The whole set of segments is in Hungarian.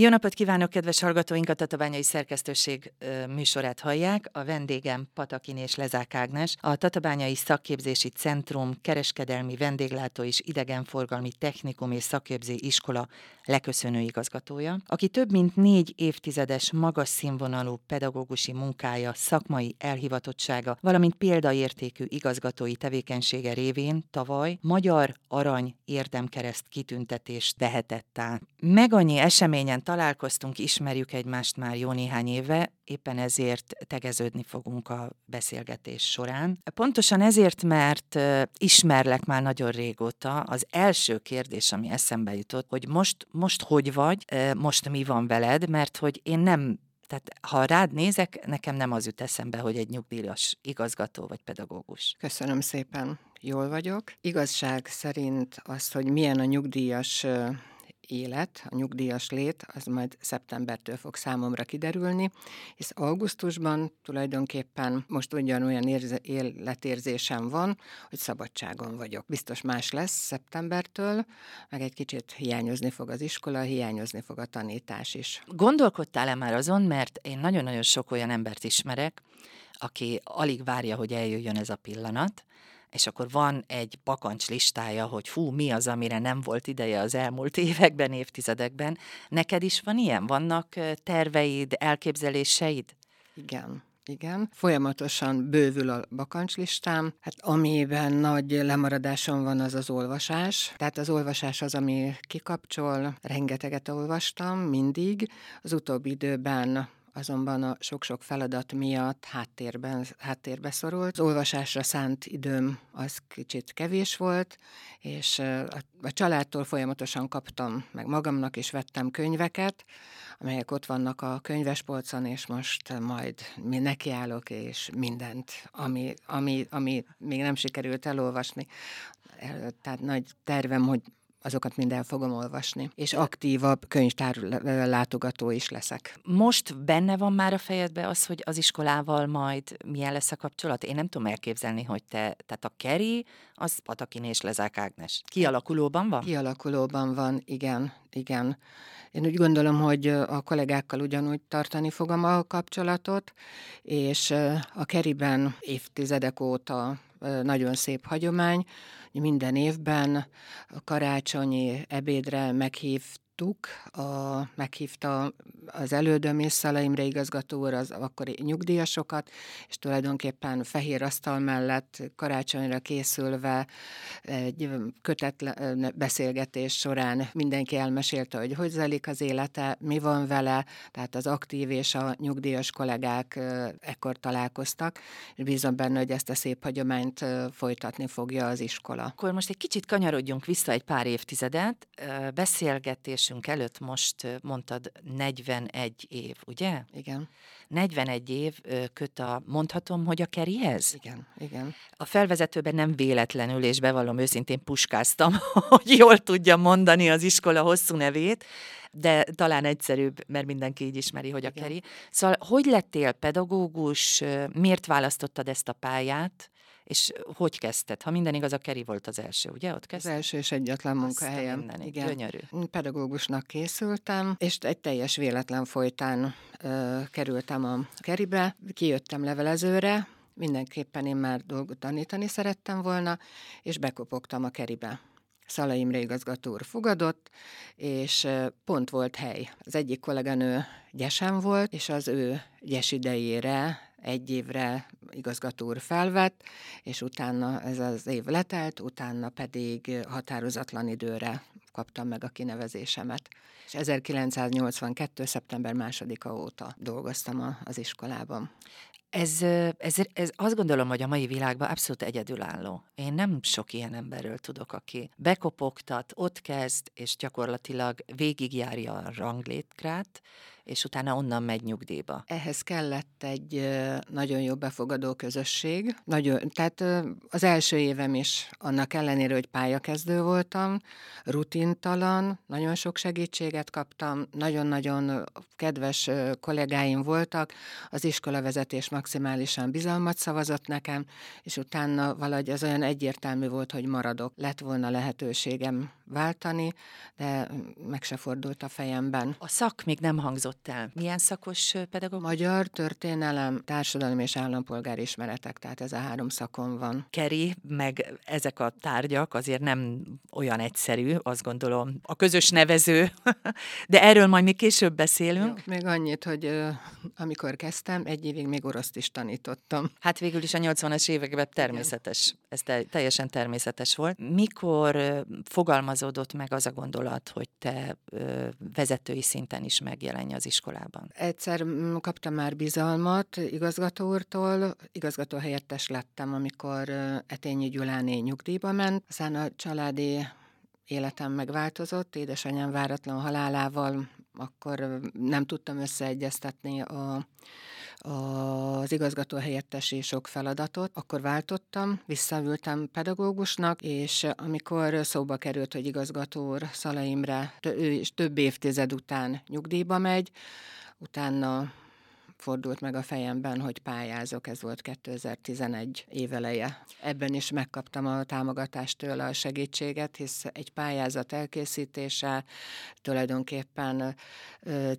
Jó napot kívánok, kedves hallgatóink! A Tatabányai Szerkesztőség műsorát hallják. A vendégem Patakiné Slezák Ágnes, a Tatabányai Szakképzési Centrum Kereskedelmi Vendéglátó és Idegenforgalmi Technikum és Szakképző Iskola leköszönő igazgatója, aki több mint 4 évtizedes magas színvonalú pedagógusi munkája, szakmai elhivatottsága, valamint példaértékű igazgatói tevékenysége révén tavaly Magyar Arany Érdemkereszt kitüntetést vehetett át. Meg annyi eseményen találkoztunk, ismerjük egymást már jó néhány éve, éppen ezért tegeződni fogunk a beszélgetés során. Pontosan ezért, mert ismerlek már nagyon régóta, az első kérdés, ami eszembe jutott, hogy most hogy vagy, most mi van veled, mert hogy én nem... Tehát ha rád nézek, nekem nem az jut eszembe, hogy egy nyugdíjas igazgató vagy pedagógus. Köszönöm szépen, jól vagyok. Igazság szerint az, hogy milyen a nyugdíjas élet, a nyugdíjas lét, az majd szeptembertől fog számomra kiderülni, hisz augusztusban tulajdonképpen most ugyanolyan életérzésem van, hogy szabadságon vagyok. Biztos más lesz szeptembertől, meg egy kicsit hiányozni fog az iskola, hiányozni fog a tanítás is. Gondolkodtál-e már azon, mert én nagyon-nagyon sok olyan embert ismerek, aki alig várja, hogy eljöjjön ez a pillanat, és akkor van egy bakancs listája, hogy fú, mi az, amire nem volt ideje az elmúlt években, évtizedekben. Neked is van ilyen? Vannak terveid, elképzeléseid? Igen. Folyamatosan bővül a bakancslistám. Hát amiben nagy lemaradásom van, az az olvasás. Tehát az olvasás az, ami kikapcsol. Rengeteget olvastam mindig. Az utóbbi időben... azonban a sok-sok feladat miatt háttérbe szorult. Az olvasásra szánt időm az kicsit kevés volt, és a családtól folyamatosan kaptam, meg magamnak is vettem könyveket, amelyek ott vannak a könyvespolcon, és most majd nekiállok, és mindent, ami még nem sikerült elolvasni. Tehát nagy tervem, hogy azokat mind el fogom olvasni, és aktívabb könyvtár látogató is leszek. Most benne van már a fejedbe az, hogy az iskolával majd milyen lesz a kapcsolat? Én nem tudom elképzelni, hogy tehát a KERI, az Patakiné Slezák Ágnes. Kialakulóban van? Kialakulóban van, igen. Én úgy gondolom, hogy a kollégákkal ugyanúgy tartani fogom a kapcsolatot, és a KERI-ben évtizedek óta nagyon szép hagyomány. Minden évben a karácsonyi ebédre meghívta az elődöm és Szala Imre igazgató úr az akkori nyugdíjasokat, és tulajdonképpen fehér asztal mellett karácsonyra készülve egy kötetlen beszélgetés során mindenki elmesélte, hogy zajlik az élete, mi van vele, tehát az aktív és a nyugdíjas kollégák ekkor találkoztak, és bízom benne, hogy ezt a szép hagyományt folytatni fogja az iskola. Akkor most egy kicsit kanyarodjunk vissza egy pár évtizedet, beszélgetés előtt most mondtad 41 év, ugye? Igen. 41 év köt mondhatom, hogy a KERI-hez? Igen. A felvezetőben nem véletlenül, és bevallom őszintén puskáztam, hogy jól tudja mondani az iskola hosszú nevét, de talán egyszerűbb, mert mindenki így ismeri, hogy a KERI. Szóval hogy lettél pedagógus, miért választottad ezt a pályát? És hogy kezdted? Ha minden igaz, a KERI volt az első, ugye? Ott kezdted? Az első és egyetlen munkahelyem. Aztán igen. Gyönyörű. Pedagógusnak készültem, és egy teljes véletlen folytán kerültem a KERI-be. Kijöttem levelezőre, mindenképpen én már tanítani szerettem volna, és bekopogtam a KERI-be. Szala Imre igazgató úr fogadott, és pont volt hely. Az egyik kolléganő gyesen volt, és az ő gyes idejére egy évre igazgató úr felvett, és utána ez az év letelt, utána pedig határozatlan időre kaptam meg a kinevezésemet. És 1982. szeptember 2-a óta dolgoztam az iskolában. Ez azt gondolom, hogy a mai világban abszolút egyedülálló. Én nem sok ilyen emberről tudok, aki bekopogtat, ott kezd, és gyakorlatilag végigjárja a ranglétrát, és utána onnan megy nyugdíjba. Ehhez kellett egy nagyon jó befogadó közösség. Tehát az első évem is, annak ellenére, hogy pályakezdő voltam, rutintalan, nagyon sok segítséget kaptam, nagyon-nagyon kedves kollégáim voltak, az iskolavezetés maximálisan bizalmat szavazott nekem, és utána valahogy az olyan egyértelmű volt, hogy maradok. Lett volna lehetőségem váltani, de meg se fordult a fejemben. A szak még nem hangzott el. Milyen szakos pedagógus? Magyar, történelem, társadalom és állampolgári ismeretek, tehát ez a három szakon van. Keri, meg ezek a tárgyak azért nem olyan egyszerű, azt gondolom, a közös nevező, de erről majd még később beszélünk. Jó, még annyit, hogy amikor kezdtem, egy évig még oroszt is tanítottam. Hát végül is a 80-as években természetes, ez teljesen természetes volt. Mikor fogalmazódott meg az a gondolat, hogy te vezetői szinten is megjelenj az iskolában? Egyszer kaptam már bizalmat igazgató úrtól, igazgató helyettes lettem, amikor Etényi Gyuláné nyugdíjba ment, aztán a családi életem megváltozott, édesanyám váratlan halálával, akkor nem tudtam összeegyeztetni az igazgató helyettesi sok feladatot. Akkor váltottam, visszaültem pedagógusnak, és amikor szóba került, hogy igazgató úr, Szala Imre, ő is több évtized után nyugdíjba megy, utána fordult meg a fejemben, hogy pályázok, ez volt 2011 éveleje. Ebben is megkaptam a támogatást tőle, a segítséget, hisz egy pályázat elkészítése, tulajdonképpen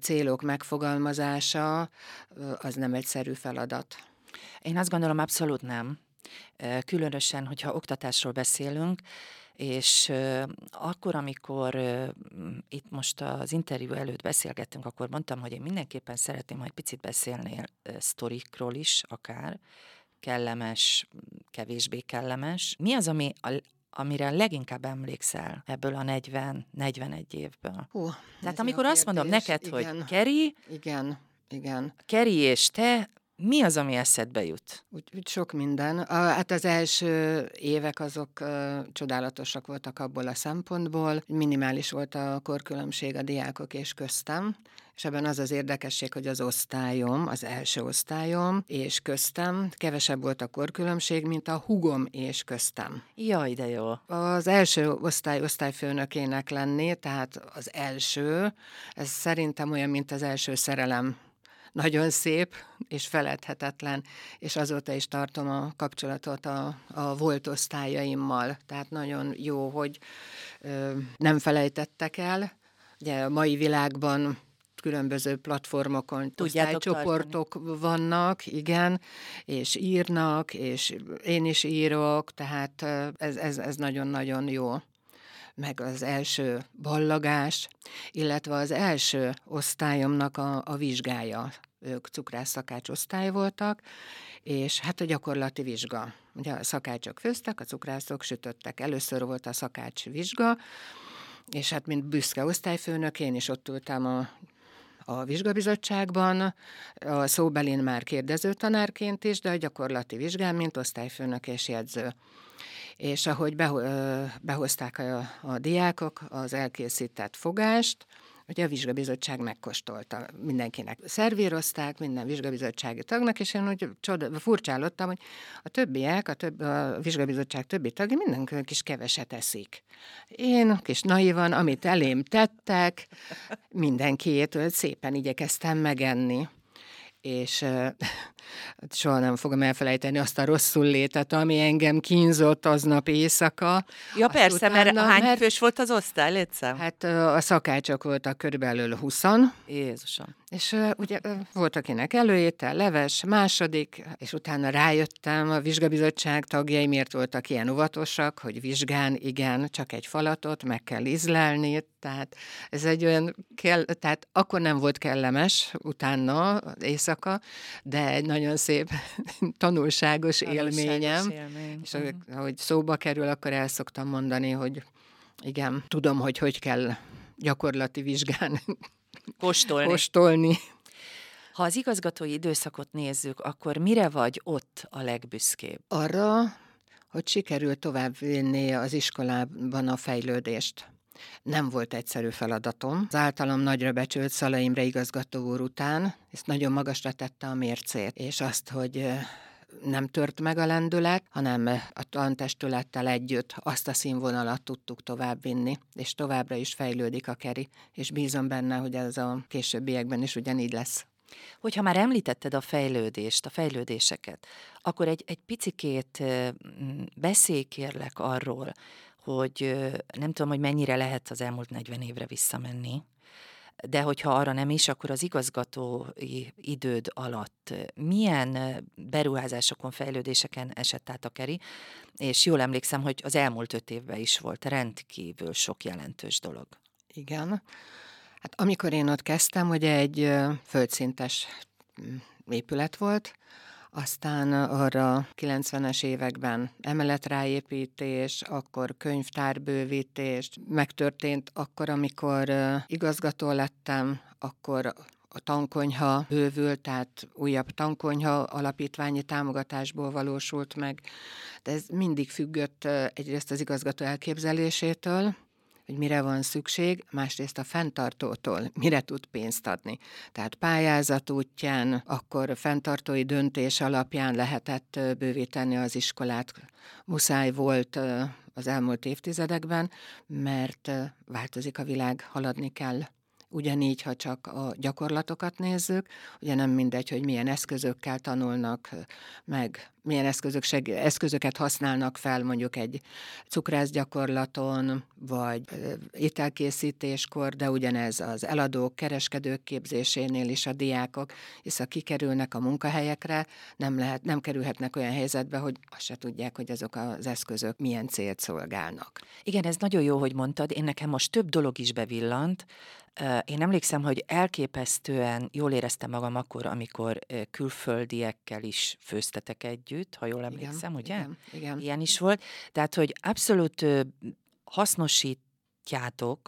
célok megfogalmazása, az nem egyszerű feladat. Én azt gondolom, abszolút nem. Különösen, hogyha oktatásról beszélünk, és akkor, amikor itt most az interjú előtt beszélgettünk, akkor mondtam, hogy én mindenképpen szeretném majd picit beszélni sztorikról is, akár kellemes, kevésbé kellemes. Mi az, ami amire leginkább emlékszel ebből a 40-41 évből? Hú, tehát amikor azt mondom neked, igen, hogy Keri, igen. Keri és te, mi az, ami eszedbe jut? Úgy sok minden. Hát az első évek azok csodálatosak voltak abból a szempontból. Minimális volt a korkülönbség a diákok és köztem, és ebben az az érdekesség, hogy az osztályom, az első osztályom és köztem kevesebb volt a korkülönbség, mint a húgom és köztem. Jaj, de jó! Az első osztály osztályfőnökének lenni, tehát az első, ez szerintem olyan, mint az első szerelem. Nagyon szép és feledhetetlen, és azóta is tartom a kapcsolatot a volt osztályaimmal. Tehát nagyon jó, hogy nem felejtettek el. Ugye a mai világban különböző platformokon osztálycsoportok vannak, igen, és írnak, és én is írok, tehát ez nagyon-nagyon jó. Meg az első ballagás, illetve az első osztályomnak a vizsgája. Ők cukrász-szakács osztály voltak, és hát a gyakorlati vizsga. Ugye a szakácsok főztek, a cukrászok sütöttek. Először volt a szakács vizsga, és hát mint büszke osztályfőnök, én is ott ültem a vizsgabizottságban, a szóbelin már kérdező tanárként is, de a gyakorlati vizsgán, mint osztályfőnök és jegyző. És ahogy behozták a diákok az elkészített fogást, ugye a vizsgabizottság megkóstolta, mindenkinek szervírozták, minden vizsgabizottsági tagnak, és én úgy furcsálottam, hogy a többiek, a vizsgabizottság többi tagja minden kis keveset eszik. Én kis naívan, amit elém tettek, mindenkiétől szépen igyekeztem megenni. És soha nem fogom elfelejteni azt a rosszul létet, ami engem kínzott aznap éjszaka. Ja azt persze, utána, mert hány fős volt az osztály, létszám? Hát a szakácsok voltak körülbelül 20. Jézusom. És ugye volt, akinek előétel, leves, második, és utána rájöttem, a vizsgabizottság tagjai miért voltak ilyen óvatosak, hogy vizsgán, igen, csak egy falatot meg kell ízlelni, tehát ez egy olyan, tehát akkor nem volt kellemes utána az éjszaka, de egy nagyon szép tanulságos élményem, és ahogy szóba kerül, akkor el szoktam mondani, hogy igen, tudom, hogy kell gyakorlati vizsgán kóstolni. Ha az igazgatói időszakot nézzük, akkor mire vagy ott a legbüszkébb? Arra, hogy sikerült továbbvinni az iskolában a fejlődést. Nem volt egyszerű feladatom. Az általam nagyra becsült Szala Imre igazgató úr után, ezt nagyon magasra tette a mércét, és azt, hogy nem tört meg a lendület, hanem a tantestülettel együtt azt a színvonalat tudtuk továbbvinni, és továbbra is fejlődik a KERI, és bízom benne, hogy ez a későbbiekben is ugyanígy lesz. Hogyha már említetted a fejlődést, a fejlődéseket, akkor egy picikét beszélj kérlek arról, hogy nem tudom, hogy mennyire lehet az elmúlt 40 évre visszamenni, de hogyha arra nem is, akkor az igazgatói időd alatt milyen beruházásokon, fejlődéseken esett át a KERI, és jól emlékszem, hogy az elmúlt 5 évben is volt rendkívül sok jelentős dolog. Igen. Hát amikor én ott kezdtem, ugye egy földszintes épület volt, aztán arra 90-es években emeletráépítés, akkor könyvtárbővítés megtörtént. Akkor, amikor igazgató lettem, akkor a tankonyha bővült, tehát újabb tankonyha alapítványi támogatásból valósult meg. De ez mindig függött egyrészt az igazgató elképzelésétől, hogy mire van szükség, másrészt a fenntartótól, mire tud pénzt adni. Tehát pályázat útján, akkor fenntartói döntés alapján lehetett bővíteni az iskolát. Muszáj volt az elmúlt évtizedekben, mert változik a világ, haladni kell. Ugyanígy, ha csak a gyakorlatokat nézzük, ugye nem mindegy, hogy milyen eszközökkel tanulnak meg, milyen eszközöket használnak fel mondjuk egy cukrászgyakorlaton, vagy ételkészítéskor, de ugyanez az eladók, kereskedők képzésénél is a diákok, hiszen kikerülnek a munkahelyekre, nem kerülhetnek olyan helyzetbe, hogy azt se tudják, hogy azok az eszközök milyen célt szolgálnak. Igen, ez nagyon jó, hogy mondtad. Én nekem most több dolog is bevillant. Én emlékszem, hogy elképesztően jól éreztem magam akkor, amikor külföldiekkel is főztetek együtt, ha jól emlékszem, igen, ugye? Igen, igen. Ilyen is volt. Tehát, hogy abszolút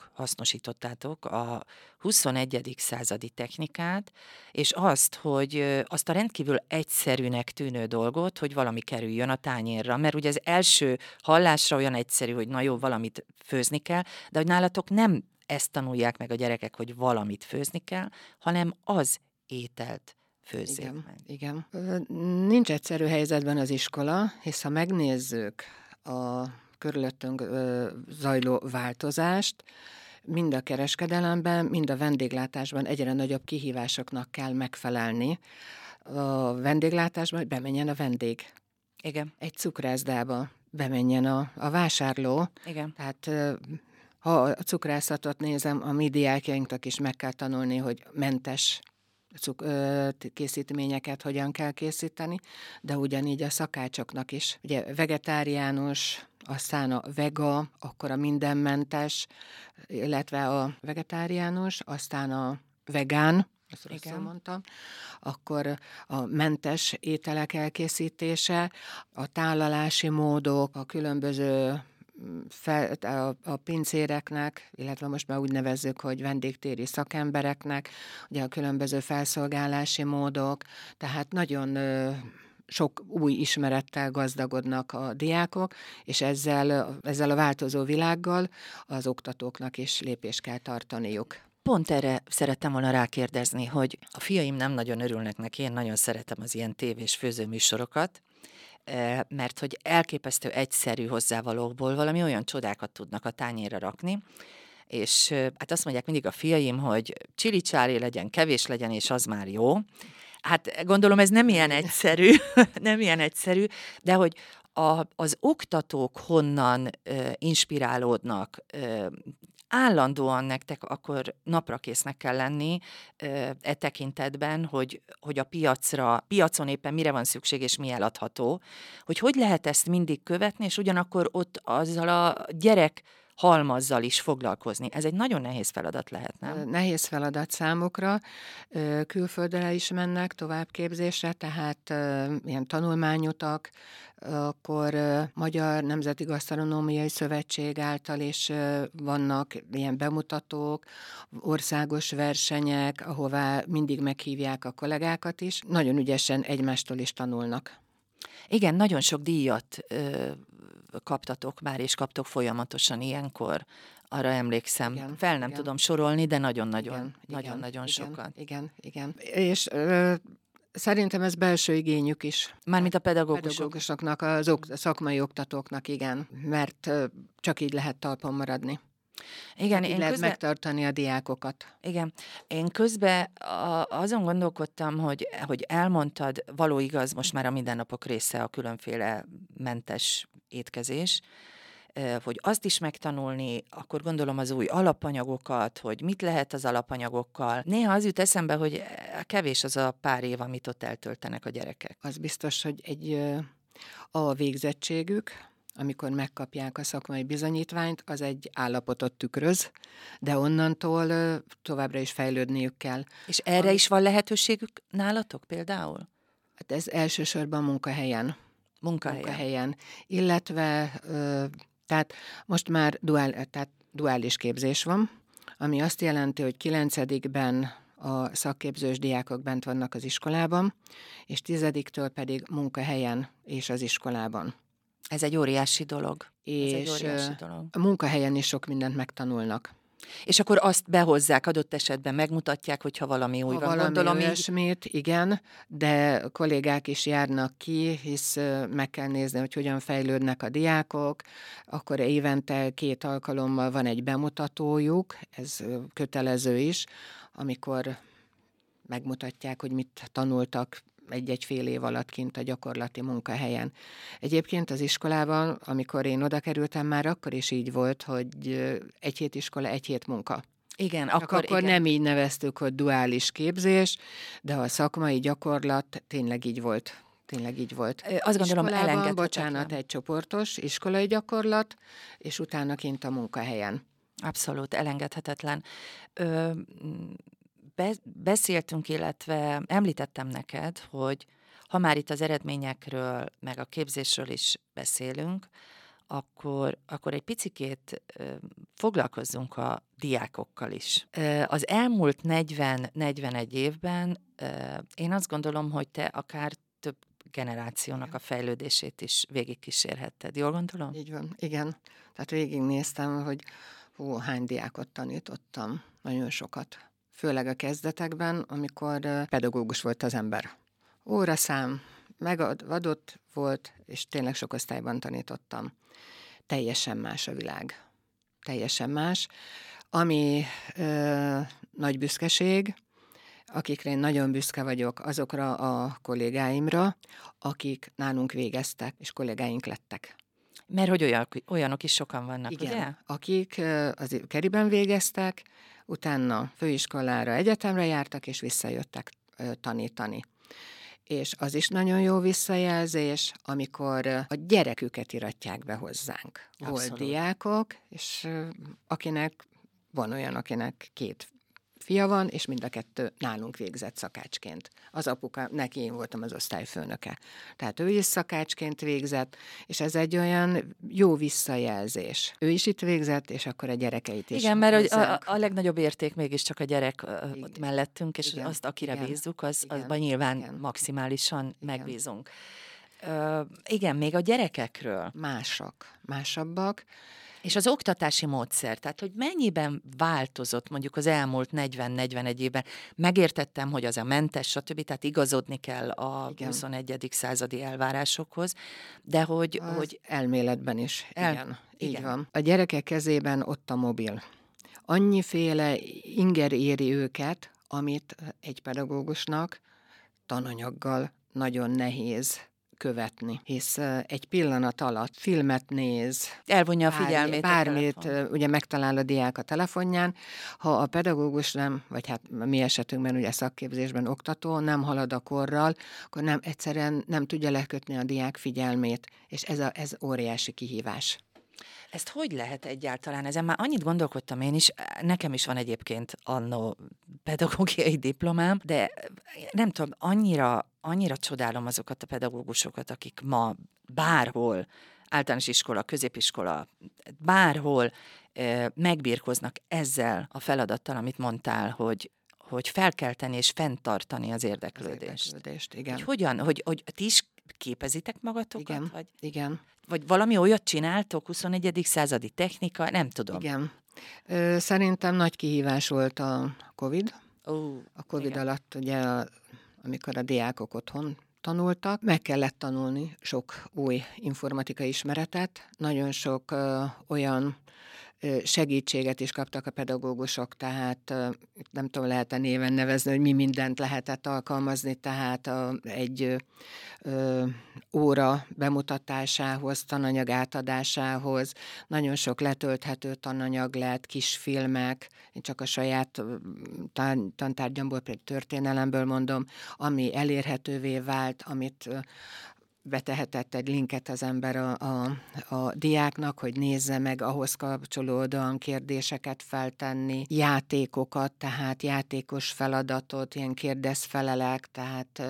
hasznosítottátok a 21. századi technikát, és azt, hogy azt a rendkívül egyszerűnek tűnő dolgot, hogy valami kerüljön a tányérra, mert ugye az első hallásra olyan egyszerű, hogy na jó, valamit főzni kell, de hogy nálatok nem ezt tanulják meg a gyerekek, hogy valamit főzni kell, hanem az ételt főzzék. Igen, igen. Nincs egyszerű helyzetben az iskola, hisz ha megnézzük a körülöttünk zajló változást, mind a kereskedelemben, mind a vendéglátásban egyre nagyobb kihívásoknak kell megfelelni. A vendéglátásban, hogy bemenjen a vendég. Igen. Egy cukrászdába bemenjen a vásárló. Igen. Tehát... Ha a cukrászatot nézem, a mi diákjainknak is meg kell tanulni, hogy mentes készítményeket hogyan kell készíteni, de ugyanígy a szakácsoknak is. Ugye vegetáriánus, aztán a vega, akkor a mindenmentes, illetve a vegetáriánus, aztán a vegán, azt rosszul mondtam, akkor a mentes ételek elkészítése, a tálalási módok, a különböző... a pincéreknek, illetve most már úgy nevezzük, hogy vendégtéri szakembereknek, ugye a különböző felszolgálási módok, tehát nagyon sok új ismerettel gazdagodnak a diákok, és ezzel a változó világgal az oktatóknak is lépést kell tartaniuk. Pont erre szerettem volna rákérdezni, hogy a fiaim nem nagyon örülnek neki, én nagyon szeretem az ilyen tévés főzőműsorokat, mert hogy elképesztő egyszerű hozzávalókból valami olyan csodákat tudnak a tányérra rakni, és hát azt mondják mindig a fiaim, hogy csili-csáli legyen, kevés legyen, és az már jó. Hát gondolom ez nem ilyen egyszerű, de hogy az oktatók honnan inspirálódnak, állandóan nektek akkor naprakésznek kell lenni e tekintetben, hogy a piacon éppen mire van szükség és mi eladható, hogy lehet ezt mindig követni, és ugyanakkor ott azzal a gyerek halmazzal is foglalkozni. Ez egy nagyon nehéz feladat lehet, nem? Nehéz feladat számukra. Külföldre is mennek továbbképzésre, tehát ilyen tanulmányutak, akkor Magyar Nemzeti Gasztronómiai Szövetség által is vannak ilyen bemutatók, országos versenyek, ahová mindig meghívják a kollégákat is. Nagyon ügyesen egymástól is tanulnak. Igen, nagyon sok díjat kaptatok már, és kaptok folyamatosan ilyenkor. Arra emlékszem. Igen, fel nem tudom sorolni, de nagyon-nagyon sokan. Igen. És szerintem ez belső igényük is. Mármint a pedagógusoknak, a szakmai oktatóknak, igen. Mert csak így lehet talpon maradni. Igen, én lehet megtartani a diákokat. Igen. Én közben azon gondolkodtam, hogy elmondtad, való igaz, most már a mindennapok része a különféle mentes étkezés, vagy azt is megtanulni, akkor gondolom az új alapanyagokat, hogy mit lehet az alapanyagokkal. Néha az jut eszembe, hogy kevés az a pár év, amit ott eltöltenek a gyerekek. Az biztos, hogy a végzettségük, amikor megkapják a szakmai bizonyítványt, az egy állapotot tükröz, de onnantól továbbra is fejlődniük kell. És erre is van lehetőségük nálatok például? Hát ez elsősorban munkahelyen. Illetve tehát most már duális képzés van, ami azt jelenti, hogy 9-ben a szakképzős diákok bent vannak az iskolában, és 10-től pedig munkahelyen és az iskolában. Ez egy óriási dolog. A munkahelyen is sok mindent megtanulnak. És akkor azt behozzák, adott esetben megmutatják, hogyha valami új van. Gondolom ilyesmit, igen, de kollégák is járnak ki, hisz meg kell nézni, hogy hogyan fejlődnek a diákok, akkor évente 2 alkalommal van egy bemutatójuk, ez kötelező is, amikor megmutatják, hogy mit tanultak egy-egy fél év alatt kint a gyakorlati munkahelyen. Egyébként az iskolában, amikor én oda kerültem, már akkor is így volt, hogy 1 hét iskola, 1 hét munka. Igen, akkor nem így neveztük, hogy duális képzés, de a szakmai gyakorlat tényleg így volt. Azt gondolom, elengedhetetlen. Bocsánat, egy csoportos iskolai gyakorlat, és utána kint a munkahelyen. Abszolút, elengedhetetlen. Beszéltünk, illetve említettem neked, hogy ha már itt az eredményekről, meg a képzésről is beszélünk, akkor egy picikét foglalkozzunk a diákokkal is. Az elmúlt 40-41 évben én azt gondolom, hogy te akár több generációnak a fejlődését is végigkísérhetted. Jól gondolom? Így van, igen. Tehát végignéztem, hogy hány diákot tanítottam, nagyon sokat. Főleg a kezdetekben, amikor pedagógus volt az ember. Óraszám megadott volt, és tényleg sok osztályban tanítottam. Teljesen más a világ. Teljesen más. Ami nagy büszkeség, akikre én nagyon büszke vagyok, azokra a kollégáimra, akik nálunk végeztek, és kollégáink lettek. Mert hogy olyanok is sokan vannak, igen, ugye? Akik az KERI-ben végeztek, utána főiskolára, egyetemre jártak, és visszajöttek tanítani. És az is nagyon jó visszajelzés, amikor a gyereküket iratják be hozzánk. Abszolút. Volt diákok, és akinek van olyan, akinek 2 fia van, és mind a 2 nálunk végzett szakácsként. Az apuka, neki én voltam az osztályfőnöke. Tehát ő is szakácsként végzett, és ez egy olyan jó visszajelzés. Ő is itt végzett, és akkor a gyerekeit is. Igen, mert a legnagyobb érték mégiscsak a gyerek ott mellettünk, és igen, azt, akire bízzuk, azban nyilván maximálisan megbízunk. Igen, még a gyerekekről. Másabbak. És az oktatási módszer, tehát hogy mennyiben változott mondjuk az elmúlt 40-41 évben. Megértettem, hogy az a mentes, stb., tehát igazodni kell a 21. századi elvárásokhoz, de hogy elméletben is, így van. A gyerekek kezében ott a mobil. Annyiféle inger éri őket, amit egy pedagógusnak tananyaggal nagyon nehéz követni, hisz egy pillanat alatt filmet néz. Elvonja a figyelmét. Bármit ugye megtalál a diák a telefonján. Ha a pedagógus nem, vagy hát mi esetünkben ugye szakképzésben oktató, nem halad a korral, akkor nem, egyszerűen nem tudja lekötni a diák figyelmét, és ez óriási kihívás. Ezt hogy lehet egyáltalán? Ezen már annyit gondolkodtam én is, nekem is van egyébként anno pedagógiai diplomám, de nem tudom, annyira csodálom azokat a pedagógusokat, akik ma bárhol, általános iskola, középiskola, bárhol megbírkoznak ezzel a feladattal, amit mondtál, hogy felkelteni és fenntartani az érdeklődést. Igen. Hogy hogyan? Hogy ti is képezitek magatokat? Igen, igen. Vagy valami olyat csináltok, 21. századi technika, nem tudom. Igen. Szerintem nagy kihívás volt a COVID. A COVID alatt ugye, amikor a diákok otthon tanultak, meg kellett tanulni sok új informatikai ismeretet, nagyon sok olyan segítséget is kaptak a pedagógusok, tehát nem tudom, lehet-e néven nevezni, hogy mi mindent lehetett alkalmazni, tehát egy óra bemutatásához, tananyag átadásához, nagyon sok letölthető tananyag lett, kisfilmek, én csak a saját tantárgyamból, például történelemből mondom, ami elérhetővé vált, amit betehetett egy linket az ember a diáknak, hogy nézze meg, ahhoz kapcsolódóan kérdéseket feltenni, játékokat, tehát játékos feladatot, ilyen kérdezfelelek, tehát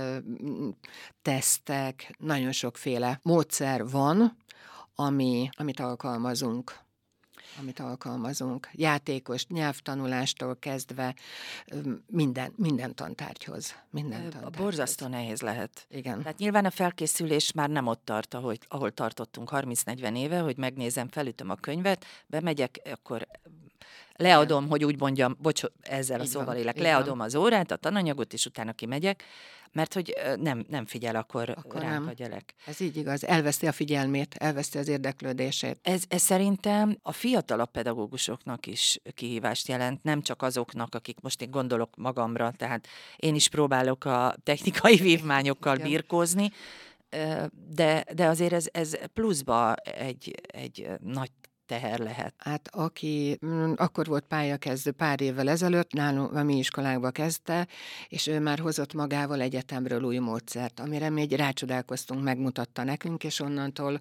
tesztek, nagyon sokféle módszer van, amit alkalmazunk. Játékos, nyelvtanulástól kezdve minden tantárgyhoz. Borzasztó nehéz lehet. Igen. Tehát nyilván a felkészülés már nem ott tart, ahol tartottunk 30-40 éve, hogy megnézem, felütöm a könyvet, bemegyek, akkor leadom, hogy úgy mondjam, ezzel a szóval élek, leadom az órát, a tananyagot, és utána kimegyek, mert hogy nem figyel akkor ránk a gyerek. Ez így igaz, elveszti a figyelmét, elveszti az érdeklődését. Ez szerintem a fiatalabb pedagógusoknak is kihívást jelent, nem csak azoknak, akik most én gondolok magamra, tehát én is próbálok a technikai vívmányokkal birkózni, de azért ez pluszba egy nagy teher lehet. Hát aki akkor volt pályakezdő pár évvel ezelőtt, nálunk a mi iskolánkba kezdte, és ő már hozott magával egyetemről új módszert, amire mi rácsodálkoztunk, megmutatta nekünk, és onnantól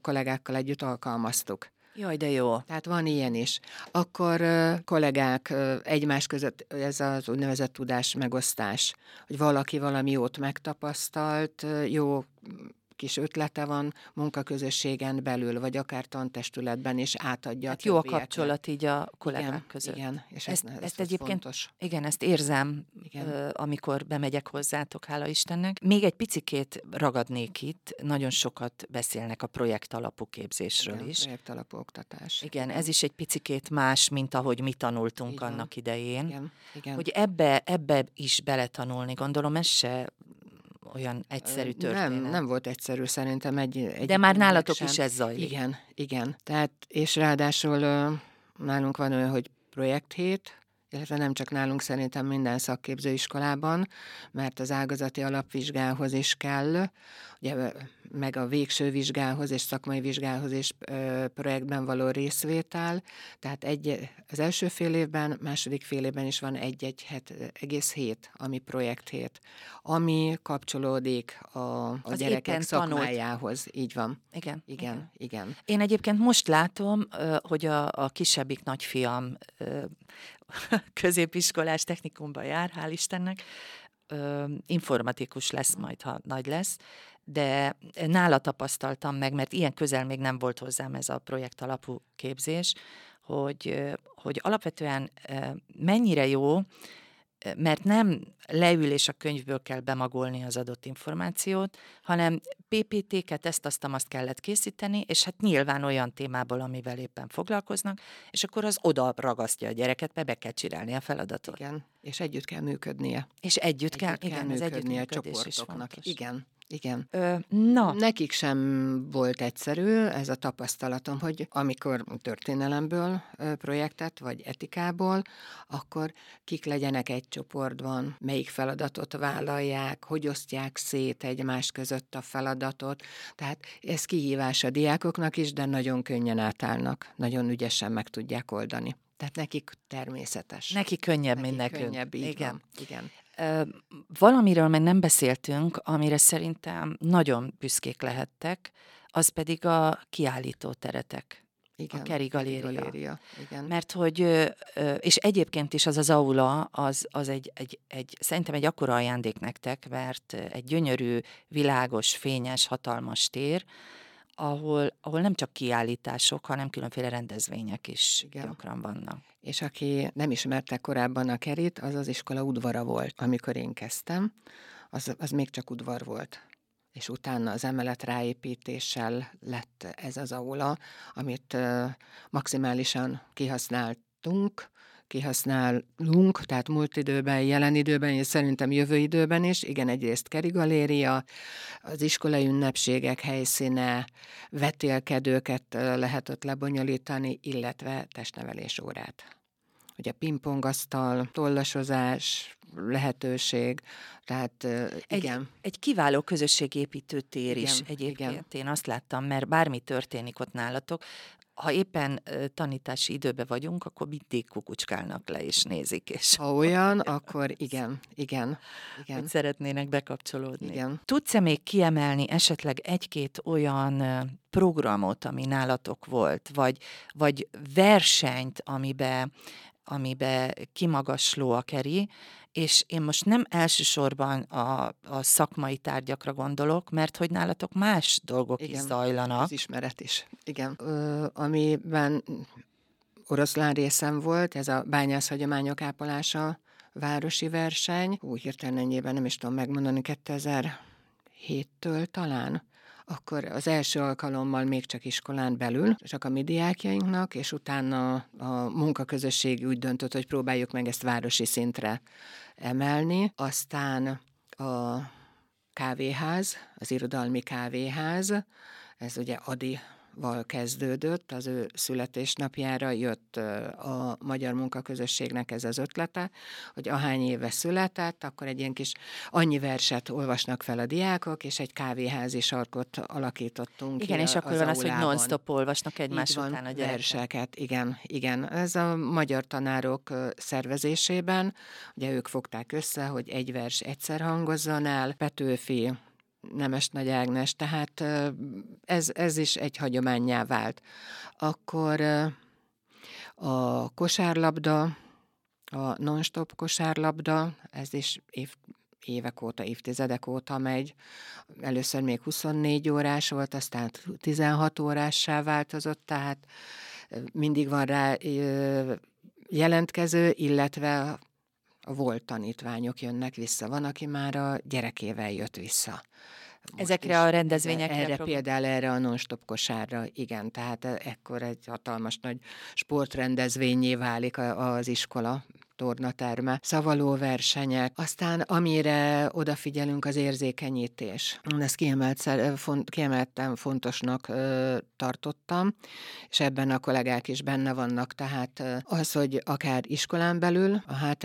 kollégákkal együtt alkalmaztuk. Jaj, de jó. Tehát van ilyen is. Akkor kollégák egymás között, ez az úgynevezett tudás megosztás, hogy valaki valami jót megtapasztalt, jó kis ötlete van munkaközösségen belül, vagy akár tantestületben is átadja. Hát jó a kapcsolat így a kollégák között. Igen, és ez egyébként fontos. Igen, ezt érzem, amikor bemegyek hozzátok, hála Istennek. Még egy picikét ragadnék itt, nagyon sokat beszélnek a projekt alapú képzésről is. Projekt alapú oktatás. Igen, ez is egy picikét más, mint ahogy mi tanultunk annak idején. Igen. Hogy ebbe is beletanulni, gondolom, ez se olyan egyszerű történet. Nem volt egyszerű szerintem egy de már nálatok sem. Is ez zajlik. Igen. Tehát, és ráadásul nálunk van olyan, hogy projekthét, illetve nem csak nálunk, szerintem minden szakképzőiskolában, mert az ágazati alapvizsgához is kell, ugye, meg a végső vizsgához és szakmai vizsgához is projektben való részvétel. Tehát az első fél évben, második fél évben is van egész hét, ami projekthét, ami kapcsolódik a gyerekek szakmájához. Így van. Igen. Én egyébként most látom, hogy a kisebbik nagyfiam középiskolás technikumba jár, hál' Istennek, informatikus lesz majd, ha nagy lesz, de nála tapasztaltam meg, mert ilyen közel még nem volt hozzám ez a projekt alapú képzés, hogy alapvetően mennyire jó, mert nem leül és a könyvből kell bemagolni az adott információt, hanem PPT-ket, ezt-azt kellett készíteni, és hát nyilván olyan témából, amivel éppen foglalkoznak, és akkor az oda ragasztja a gyereket, mert be kell csinálni a feladatot. Igen, és együtt kell működnie. És együtt kell működnie a csoportoknak. Igen. Nekik sem volt egyszerű, ez a tapasztalatom, hogy amikor történelemből projektet, vagy etikából, akkor kik legyenek egy csoportban, melyik feladatot vállalják, hogy osztják szét egymás között a feladatot. Tehát ez kihívás a diákoknak is, de nagyon könnyen átállnak, nagyon ügyesen meg tudják oldani. Tehát nekik természetes. Neki könnyebb, mint nekünk. Igen. Valamiről meg nem beszéltünk, amire szerintem nagyon büszkék lehettek, az pedig a kiállító teretek. Igen, a KERI-galéria. Mert hogy, és egyébként is az aula, az egy szerintem egy akkora ajándék nektek, mert egy gyönyörű, világos, fényes, hatalmas tér, ahol nem csak kiállítások, hanem különféle rendezvények is gyakran vannak. És aki nem ismerte korábban a kerit, az iskola udvara volt. Amikor én kezdtem, az még csak udvar volt. És utána az emelet ráépítéssel lett ez az aula, amit maximálisan kihasználtunk, kihasználunk, tehát múlt időben, jelen időben, és szerintem jövő időben is. Igen, egyrészt KERI-galéria, az iskolai ünnepségek helyszíne, vetélkedőket lehet ott lebonyolítani, illetve testnevelés órát. Ugye pingpongasztal, tollasozás, lehetőség, tehát igen. Egy kiváló közösségépítő tér igen, is egyébként. Igen. Én azt láttam, mert bármi történik ott nálatok, ha éppen tanítási időben vagyunk, akkor mindig kukucskálnak le és nézik. És ha olyan, akkor igen. Hogy szeretnének bekapcsolódni. Igen. Tudsz-e még kiemelni esetleg egy-két olyan programot, ami nálatok volt, vagy versenyt, amiben kimagasló a KERI, és én most nem elsősorban a szakmai tárgyakra gondolok, mert hogy nálatok más dolgok igen, is zajlanak. Az ismeret is, igen. Amiben oroszlán részem volt, ez a bányászhagyományok ápolása városi verseny. Hirtelen ennyiben nem is tudom megmondani, 2007-től talán. Akkor az első alkalommal még csak iskolán belül, csak a mi diákjainknak, és utána a munkaközösség úgy döntött, hogy próbáljuk meg ezt városi szintre emelni. Aztán a kávéház, az irodalmi kávéház, ez ugye Adival kezdődött, az ő születésnapjára jött a magyar munkaközösségnek ez az ötlete, hogy ahány éve született, akkor egy ilyen kis annyi verset olvasnak fel a diákok, és egy kávéházi sarkot alakítottunk. Igen, és akkor van az, hogy non-stop olvasnak egymás után a gyerekek. Verseket, igen. Ez a magyar tanárok szervezésében, ugye ők fogták össze, hogy egy vers egyszer hangozzon el, Petőfi, Nemes Nagy Ágnes, tehát ez is egy hagyománnyá vált. Akkor a kosárlabda, a non-stop kosárlabda, ez is évek óta, évtizedek óta megy. Először még 24 órás volt, aztán 16 órássá változott, tehát mindig van rá jelentkező, illetve a volt tanítványok jönnek vissza. Van, aki már a gyerekével jött vissza. Ezekre a rendezvényekre? Például erre a non-stop kosárra, igen. Tehát ekkor egy hatalmas nagy sportrendezvényé válik az iskola tornaterme. Szavaló versenyek. Aztán amire odafigyelünk, az érzékenyítés. Ezt kiemelten fontosnak tartottam, és ebben a kollégák is benne vannak. Tehát az, hogy akár iskolán belül a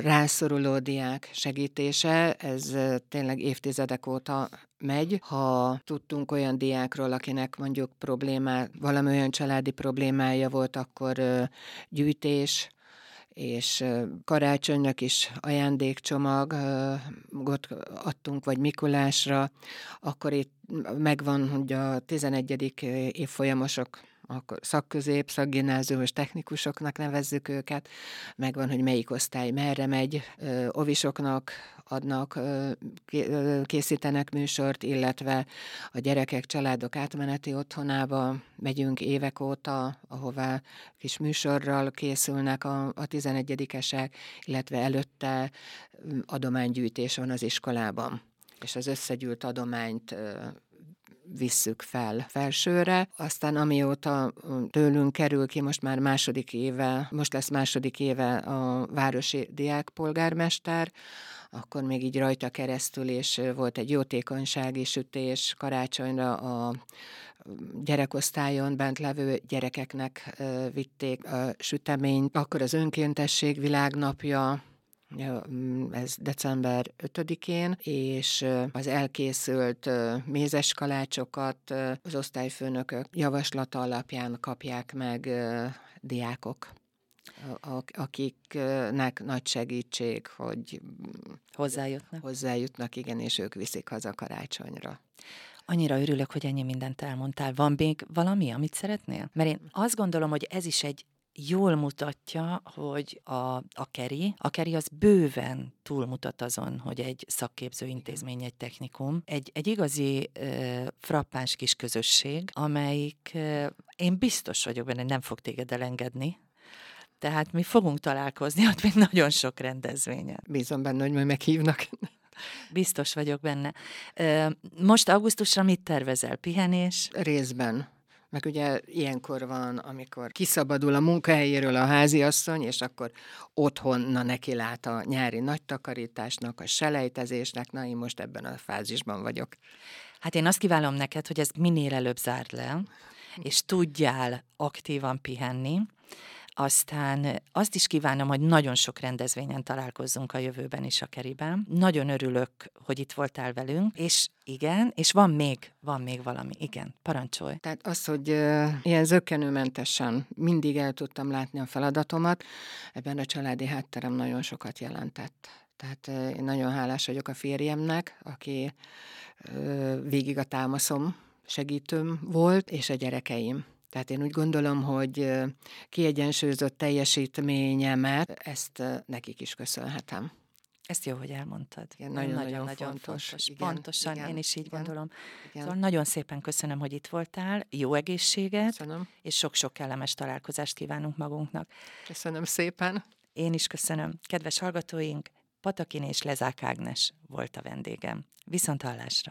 rászoruló diák segítése, ez tényleg évtizedek óta megy. Ha tudtunk olyan diákról, akinek mondjuk valami olyan családi problémája volt, akkor gyűjtés, és karácsonynak is ajándékcsomagot adtunk, vagy Mikulásra, akkor itt megvan, hogy a 11. évfolyamosok, akkor szakközép, szakgimnáziumos technikusoknak nevezzük őket, megvan, hogy melyik osztály merre megy, ovisoknak adnak, készítenek műsort, illetve a gyerekek, családok átmeneti otthonába megyünk évek óta, ahová kis műsorral készülnek a 11-esek, illetve előtte adománygyűjtés van az iskolában, és az összegyűlt adományt visszük fel felsőre. Aztán amióta tőlünk kerül ki, most lesz második éve a városi diákpolgármester, akkor még így rajta keresztül, és volt egy jótékonysági sütés karácsonyra a gyerekosztályon bent levő gyerekeknek vitték a süteményt. Akkor az önkéntesség világnapja, ez december 5-én, és az elkészült mézes kalácsokat az osztályfőnökök javaslata alapján kapják meg diákok, akiknek nagy segítség, hogy hozzájutnak, igen, és ők viszik haza karácsonyra. Annyira örülök, hogy ennyi mindent elmondtál. Van még valami, amit szeretnél? Mert én azt gondolom, hogy ez is egy jól mutatja, hogy a KERI az bőven túlmutat azon, hogy egy szakképző intézmény, egy technikum, egy igazi frappáns kis közösség, amelyik én biztos vagyok benne, nem fog téged elengedni. Tehát mi fogunk találkozni ott még nagyon sok rendezvényen. Bízom benne, hogy majd meghívnak. Biztos vagyok benne. Most augusztusra mit tervezel? Pihenés? Részben. Meg ugye ilyenkor van, amikor kiszabadul a munkahelyéről a háziasszony, és akkor otthonna neki lát a nyári nagy takarításnak, a selejtezésnek, na én most ebben a fázisban vagyok. Hát én azt kívánom neked, hogy ez minél előbb zárd le, és tudjál aktívan pihenni. Aztán azt is kívánom, hogy nagyon sok rendezvényen találkozzunk a jövőben is a KERI-ben. Nagyon örülök, hogy itt voltál velünk, és igen, és van még valami, igen, parancsolj. Tehát az, hogy ilyen zökkenőmentesen mindig el tudtam látni a feladatomat, ebben a családi hátterem nagyon sokat jelentett. Tehát én nagyon hálás vagyok a férjemnek, aki végig a támaszom, segítőm volt, és a gyerekeim. Tehát én úgy gondolom, hogy kiegyensúlyozott teljesítményemet, ezt nekik is köszönhetem. Ezt jó, hogy elmondtad. Nagyon-nagyon fontos. Igen, pontosan, igen, én is így gondolom. Igen. Szóval nagyon szépen köszönöm, hogy itt voltál, jó egészséget, köszönöm. És sok-sok kellemes találkozást kívánunk magunknak. Köszönöm szépen. Én is köszönöm. Kedves hallgatóink, Patakiné Slezák Ágnes volt a vendégem. Viszont hallásra.